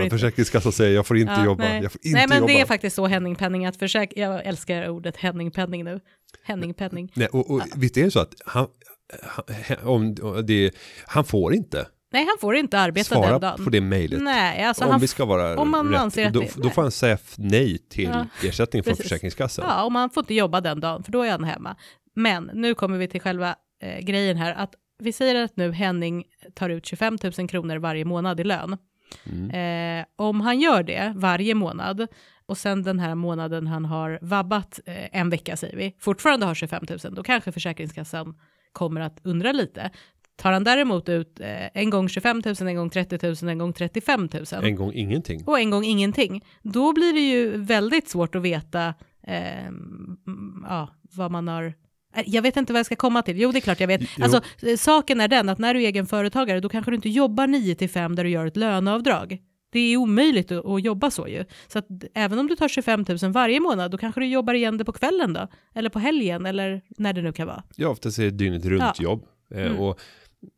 Försäkringskassan säger jag får inte jobba. Det är faktiskt så Henning Penning att jag älskar ordet Henning Penning nu. Henning Penning. Nej, och visst är det så att han får inte. Nej, han får inte arbeta svara den dagen. På det mejlet. Nej, alltså om vi ska vara om man rätt, anser då får han säga nej till ersättning från Försäkringskassan. Ja, och man får inte jobba den dagen, för då är han hemma. Men nu kommer vi till själva grejen här. Att vi säger att nu Henning tar ut 25 000 kronor varje månad i lön. Om han gör det varje månad och sen den här månaden han har vabbat en vecka, säger vi, fortfarande har 25 000, då kanske Försäkringskassan kommer att undra lite. Tar han däremot ut en gång 25 000, en gång 30 000, en gång 35 000. En gång ingenting. Och en gång ingenting. Då blir det ju väldigt svårt att veta vad man har... Jag vet inte vad jag ska komma till. Jo, det är klart jag vet. Alltså, saken är den att när du är egenföretagare, då kanske du inte jobbar 9-5 där du gör ett löneavdrag. Det är omöjligt att jobba så ju. Så att även om du tar 25 000 varje månad, då kanske du jobbar igen det på kvällen då. Eller på helgen, eller när det nu kan vara. Ja, ofta är det dygnet runt jobb. Och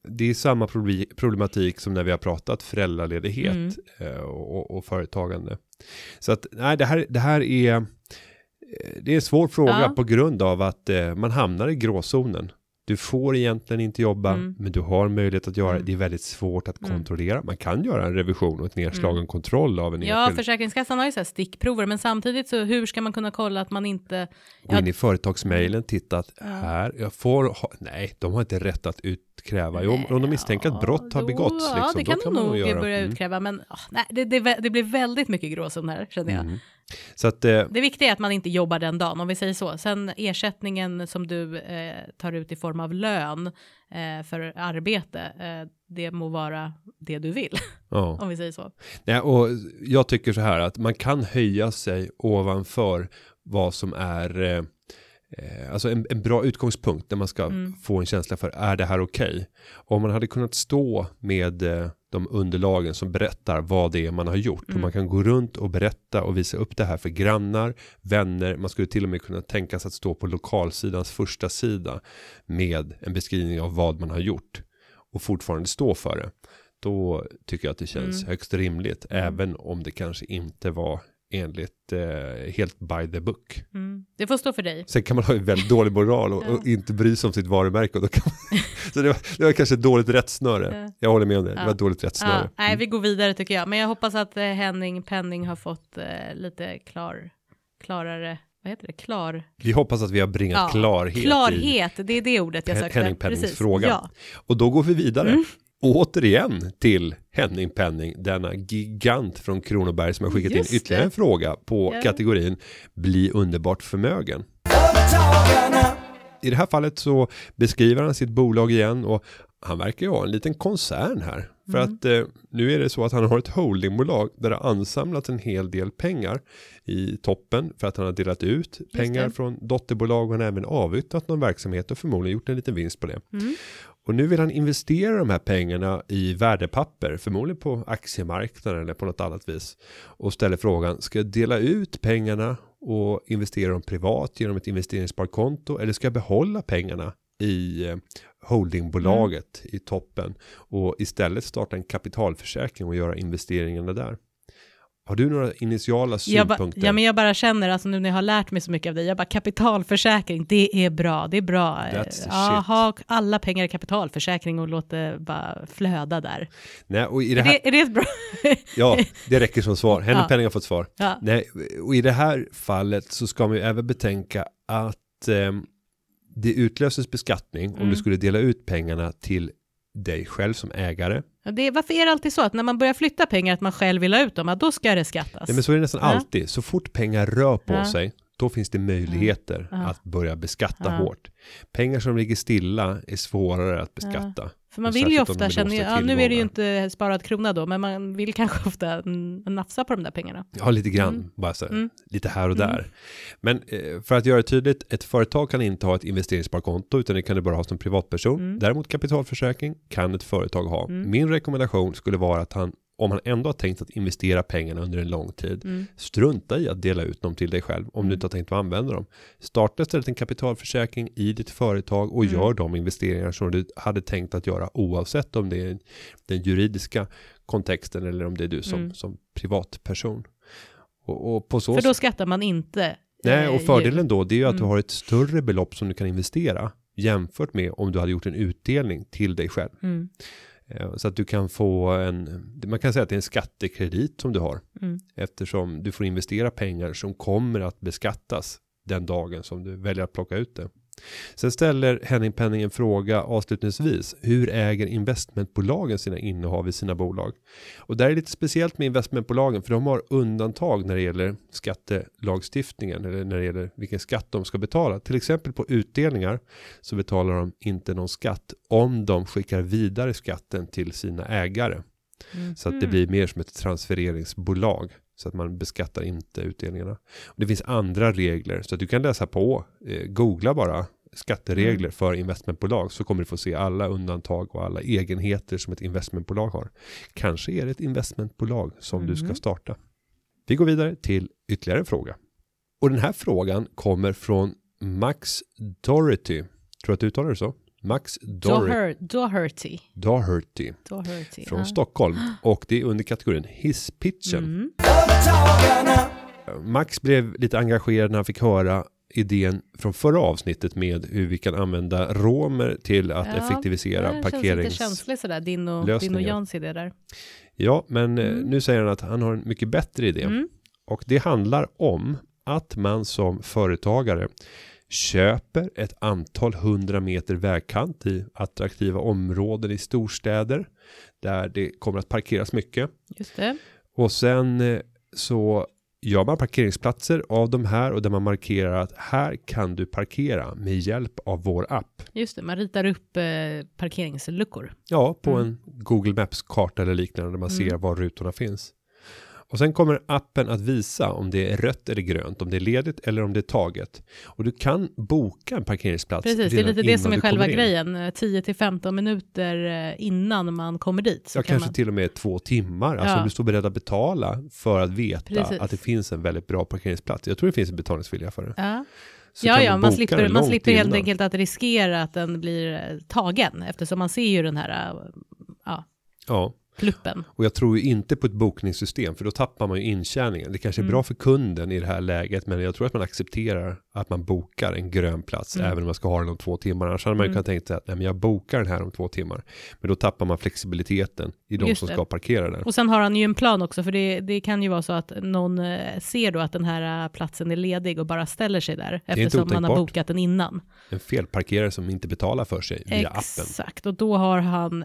det är samma problematik som när vi har pratat föräldraledighet och företagande. Så att nej, det här är... Det är en svår fråga på grund av att man hamnar i gråzonen. Du får egentligen inte jobba, men du har möjlighet att göra det. Det är väldigt svårt att kontrollera. Man kan göra en revision och ett nedslag och en kontroll av en enskild. Ja, Försäkringskassan har ju så här stickprover, men samtidigt så hur ska man kunna kolla att man inte... Gå in i företagsmejlen, titta att här, jag får... Nej, de har inte rätt att utkräva. Nej, om de misstänker att brott har begåtts, liksom, ja, det kan de nog börja utkräva, men nej, det blir väldigt mycket gråzon här, känner jag. Så att, det viktiga är att man inte jobbar den dagen, om vi säger så. Sen ersättningen som du tar ut i form av lön för arbete, det må vara det du vill, om vi säger så. Ja, och jag tycker så här att man kan höja sig ovanför vad som är alltså en bra utgångspunkt när man ska få en känsla för, är det här okej? Om man hade kunnat stå med de underlagen som berättar vad det är man har gjort. Och man kan gå runt och berätta och visa upp det här för grannar, vänner. Man skulle till och med kunna tänka sig att stå på lokalsidans första sida med en beskrivning av vad man har gjort och fortfarande stå för det. Då tycker jag att det känns högst rimligt, även om det kanske inte var enligt helt by the book. Det får stå för dig. Sen kan man ha en väldigt dålig moral och inte bry sig om sitt varumärke. Och då kan man... Så det var kanske ett dåligt rättsnöre. Jag håller med om det. Det var ett dåligt rättsnöre. Nej, vi går vidare tycker jag. Men jag hoppas att Henning Penning har fått lite klarare... Vad heter det? Klar... Vi hoppas att vi har bringat klarhet. Klarhet, det är det ordet jag sökte. Henning Pennings fråga. Ja. Och då går vi vidare. Återigen till Henning Penning, denna gigant från Kronoberg som har skickat in ytterligare en fråga på kategorin Bli underbart förmögen. I det här fallet så beskriver han sitt bolag igen och han verkar ju ha en liten koncern här. För att nu är det så att han har ett holdingbolag där han har ansamlat en hel del pengar i toppen för att han har delat ut pengar från dotterbolag och han har även avyttrat någon verksamhet och förmodligen gjort en liten vinst på det. Och nu vill han investera de här pengarna i värdepapper, förmodligen på aktiemarknaden eller på något annat vis. Och ställer frågan, ska jag dela ut pengarna och investera dem privat genom ett investeringssparkonto eller ska jag behålla pengarna i holdingbolaget i toppen och istället starta en kapitalförsäkring och göra investeringarna där? Har du några initiala synpunkter? Ja, men jag bara känner, alltså nu när jag har lärt mig så mycket av dig, jag bara kapitalförsäkring, det är bra. That's ha alla pengar i kapitalförsäkring och låt det bara flöda där. Nej, och i det här... är det bra? Ja, det räcker som svar. Henning Penning har fått svar. Ja. Nej, och i det här fallet så ska man ju även betänka att det utlöses beskattning om du skulle dela ut pengarna till dig själv som ägare. Varför är det alltid så att när man börjar flytta pengar att man själv vill ha ut dem, då ska det skattas? Nej, men så är det nästan alltid. Så fort pengar rör på sig, då finns det möjligheter att börja beskatta hårt. Pengar som ligger stilla är svårare att beskatta. För man vill ju ofta känna, nu är det ju inte sparad krona då, men man vill kanske ofta nafsa på de där pengarna. Ja, lite grann. Bara så, lite här och där. Men för att göra det tydligt, ett företag kan inte ha ett investeringssparkonto utan det kan det bara ha som privatperson. Däremot kapitalförsäkring kan ett företag ha. Min rekommendation skulle vara att om han ändå har tänkt att investera pengarna under en lång tid, strunta i att dela ut dem till dig själv om du inte har tänkt att använda dem. Starta istället en kapitalförsäkring i ditt företag och gör de investeringar som du hade tänkt att göra oavsett om det är den juridiska kontexten eller om det är du som privatperson. Och på så för då skattar man inte. Nej, och fördelen då det är ju att du har ett större belopp som du kan investera jämfört med om du hade gjort en utdelning till dig själv. Så att du kan få man kan säga att det är en skattekredit som du har. Eftersom du får investera pengar som kommer att beskattas den dagen som du väljer att plocka ut det. Sen ställer Henning Penning en fråga avslutningsvis. Hur äger investmentbolagen sina innehav i sina bolag? Och där är det lite speciellt med investmentbolagen för de har undantag när det gäller skattelagstiftningen eller när det gäller vilken skatt de ska betala. Till exempel på utdelningar så betalar de inte någon skatt om de skickar vidare skatten till sina ägare. Så att det blir mer som ett transfereringsbolag. Så att man beskattar inte utdelningarna. Och det finns andra regler. Så att du kan läsa på. Googla bara skatteregler för investmentbolag. Så kommer du få se alla undantag och alla egenheter som ett investmentbolag har. Kanske är det ett investmentbolag som du ska starta. Vi går vidare till ytterligare en fråga. Och den här frågan kommer från Max Doherty. Tror du att du uttalar det så? Max Doherty från Stockholm. Och det är under kategorin hisspitchen. Mm. Max blev lite engagerad när han fick höra idén från förra avsnittet med hur vi kan använda romer till att effektivisera parkeringslösningar. Din och Jans idé där. Ja, men nu säger han att han har en mycket bättre idé. Mm. Och det handlar om att man som företagare köper ett antal 100 meter vägkant i attraktiva områden i storstäder där det kommer att parkeras mycket. Just det. Och sen så gör man parkeringsplatser av de här och där man markerar att här kan du parkera med hjälp av vår app. Just det, man ritar upp parkeringsluckor. Ja, på en Google Maps-karta eller liknande där man ser var rutorna finns. Och sen kommer appen att visa om det är rött eller grönt, om det är ledigt eller om det är taget. Och du kan boka en parkeringsplats. Precis, det är lite det som är själva grejen. 10-15 minuter innan man kommer dit. Så ja, kanske till och med 2 timmar. Alltså om du står beredd att betala för att veta att det finns en väldigt bra parkeringsplats. Jag tror det finns en betalningsvilja för det. Ja. Man slipper helt enkelt att riskera att den blir tagen. Eftersom man ser ju den här pluppen. Och jag tror ju inte på ett bokningssystem, för då tappar man ju intjäningen. Det kanske är bra för kunden i det här läget, men jag tror att man accepterar att man bokar en grön plats även om man ska ha den om 2 timmar. Annars hade man ju kunnat tänkt sig att nej, men jag bokar den här om 2 timmar. Men då tappar man flexibiliteten i de som ska parkera där. Och sen har han ju en plan också, för det kan ju vara så att någon ser då att den här platsen är ledig och bara ställer sig där eftersom man har bokat den innan. En felparkerare som inte betalar för sig via appen. Exakt, och då har han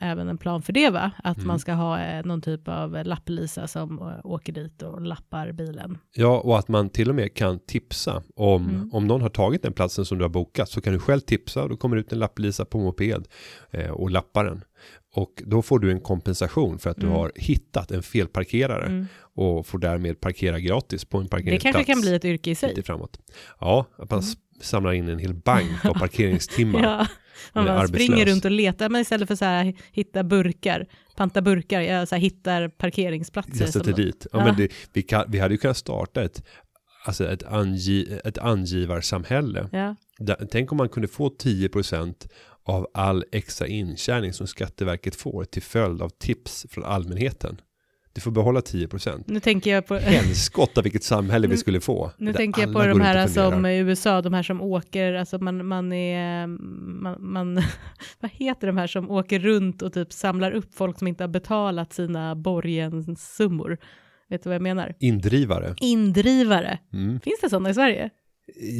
även en plan för det, va? Att man ska ha någon typ av lapplisa som åker dit och lappar bilen. Ja, och att man till och med kan tipsa om någon har tagit den platsen som du har bokat, så kan du själv tipsa och då kommer ut en lapplisa på moped och lappar den. Och då får du en kompensation för att du har hittat en felparkerare och får därmed parkera gratis på en parkeringsplats. Det kanske kan bli ett yrke i sig. Lite framåt. Ja, att man samlar in en hel bank av parkeringstimmar. Ja. Man springer runt och letar, men istället för så här hitta burkar, panta burkar, jag så här hittar parkeringsplatser. Jag sätter dit. Ja, men vi hade ju kunnat starta ett angivarsamhälle. Ja. Tänk om man kunde få 10% av all extra intjäning som Skatteverket får till följd av tips från allmänheten. Du får behålla 10%. Nu tänker jag på helskotta vilket samhälle vi skulle få. Nu tänker jag på de här som i USA, de här som åker, alltså man vad heter de här som åker runt och typ samlar upp folk som inte har betalat sina borgenssummor. Vet du vad jag menar? Indrivare. Finns det sådana i Sverige?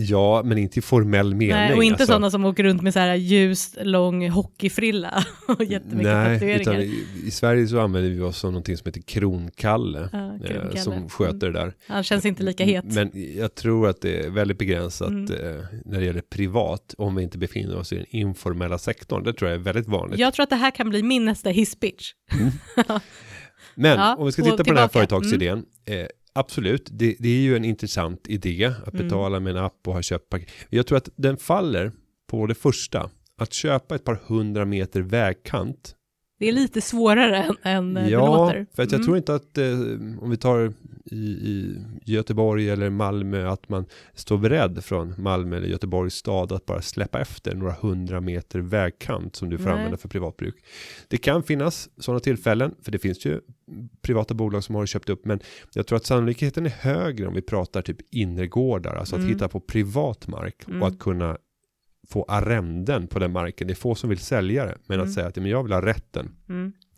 Ja, men inte i formell mening. Nej, och inte sådana som åker runt med så här ljust, lång hockeyfrilla och jättemycket tatueringar. I Sverige så använder vi oss av någonting som heter Kronkalle, som sköter det där. Han känns inte lika het. Men jag tror att det är väldigt begränsat när det gäller privat, om vi inte befinner oss i den informella sektorn. Det tror jag är väldigt vanligt. Jag tror att det här kan bli min nästa hisspitch. Men om vi ska titta på den här företagsidén... Absolut, det är ju en intressant idé att betala med en app och ha köpt paket. Jag tror att den faller på det första. Att köpa ett par 100 meter vägkant. Det är lite svårare än det låter. Ja, för att jag tror inte att om vi tar i Göteborg eller Malmö att man står beredd från Malmö eller Göteborgs stad att bara släppa efter några 100 meter vägkant som du får använda för privatbruk. Det kan finnas sådana tillfällen, för det finns ju privata bolag som har köpt upp, men jag tror att sannolikheten är högre om vi pratar typ innergårdar, alltså att hitta på privat mark och att kunna få arrenden på den marken. Det är få som vill sälja det, men att säga att men jag vill ha rätten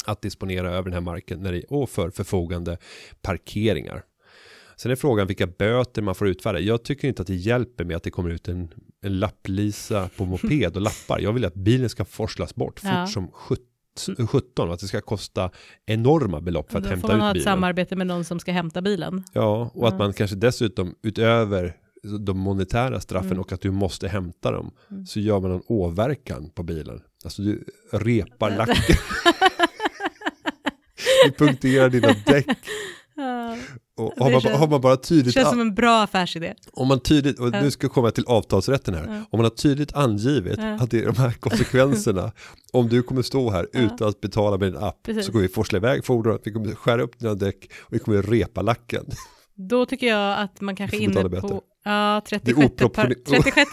att disponera över den här marken när det är för förfogande parkeringar. Sen är frågan vilka böter man får utfärda. Jag tycker inte att det hjälper med att det kommer ut en lapplisa på moped och lappar. Jag vill att bilen ska forslas bort fort som 17, att det ska kosta enorma belopp för att hämta ut bilen. Då får man ha ett samarbete med någon som ska hämta bilen. Ja, och att man kanske dessutom utöver de monetära straffen och att du måste hämta dem, så gör man en åverkan på bilen. Alltså du repar lacken. Du punkterar dina däck. Och har man bara tydligt... känns som en bra affärsidé. Om man tydligt, och nu ska jag komma till avtalsrätten här. Om man har tydligt angivit att det är de här konsekvenserna. Om du kommer stå här utan att betala med en app, så kommer vi forsla iväg fordonet. Vi kommer skära upp dina däck och vi kommer repa lacken. Då tycker jag att man kanske är inne på Ja, 36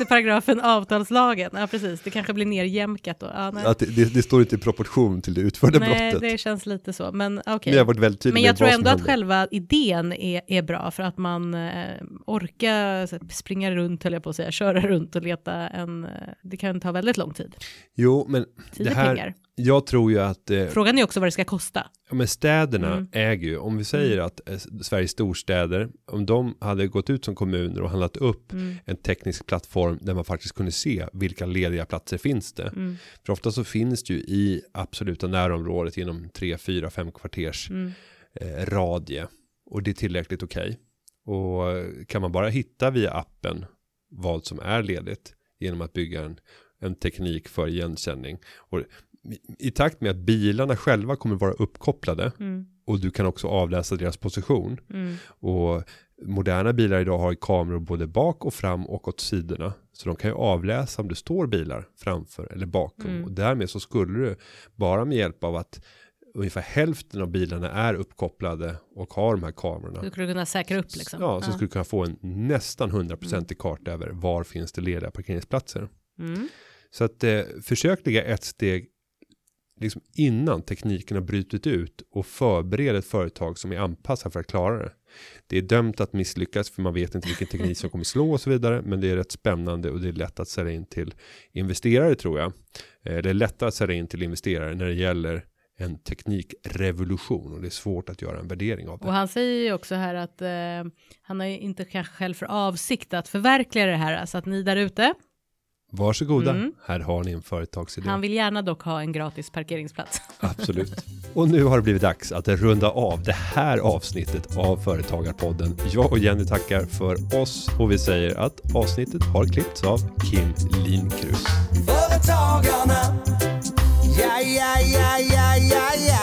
paragrafen avtalslagen. Ja, precis. Det kanske blir nerjämkat då. Ja, nej. Att det står inte i proportion till det utförda brottet. Nej, det känns lite så. Men, okay. Men jag tror ändå att själva idén är bra för att man orkar springa runt, höll jag på att säga, köra runt och leta en... Det kan ta väldigt lång tid. Jo, men tid det här... Pengar. Jag tror ju att... Frågan är också vad det ska kosta. Ja, men städerna äger ju... Om vi säger att Sveriges storstäder, om de hade gått ut som kommuner och handlat upp en teknisk plattform där man faktiskt kunde se vilka lediga platser finns det. Mm. För ofta så finns det ju i absoluta närområdet inom 3, 4, 5 kvarters radie. Och det är tillräckligt okej. Och kan man bara hitta via appen vad som är ledigt genom att bygga en teknik för igenkänning. Och i takt med att bilarna själva kommer vara uppkopplade och du kan också avläsa deras position och moderna bilar idag har kameror både bak och fram och åt sidorna, så de kan ju avläsa om det står bilar framför eller bakom och därmed så skulle du bara med hjälp av att ungefär hälften av bilarna är uppkopplade och har de här kamerorna. Du skulle kunna säkra upp liksom. Ja, så skulle du kunna få en nästan 100% karta över var finns det lediga parkeringsplatser. Så att försök lägga ett steg liksom innan tekniken har brutit ut och förbereder ett företag som är anpassat för att klara det. Det är dömt att misslyckas för man vet inte vilken teknik som kommer slå och så vidare, men det är rätt spännande och det är lätt att sälja in till investerare tror jag. Det är lättare att sälja in till investerare när det gäller en teknikrevolution och det är svårt att göra en värdering av det. Och han säger ju också här att han har ju inte kanske själv för avsikt att förverkliga det här, så att ni där ute... Varsågoda, här har ni en företagsidé. Han vill gärna dock ha en gratis parkeringsplats. Absolut. Och nu har det blivit dags att runda av det här avsnittet av Företagarpodden. Jag och Jenny tackar för oss och vi säger att avsnittet har klippts av Kim Lindkrus. Företagarna, ja, ja, ja, ja, ja, ja.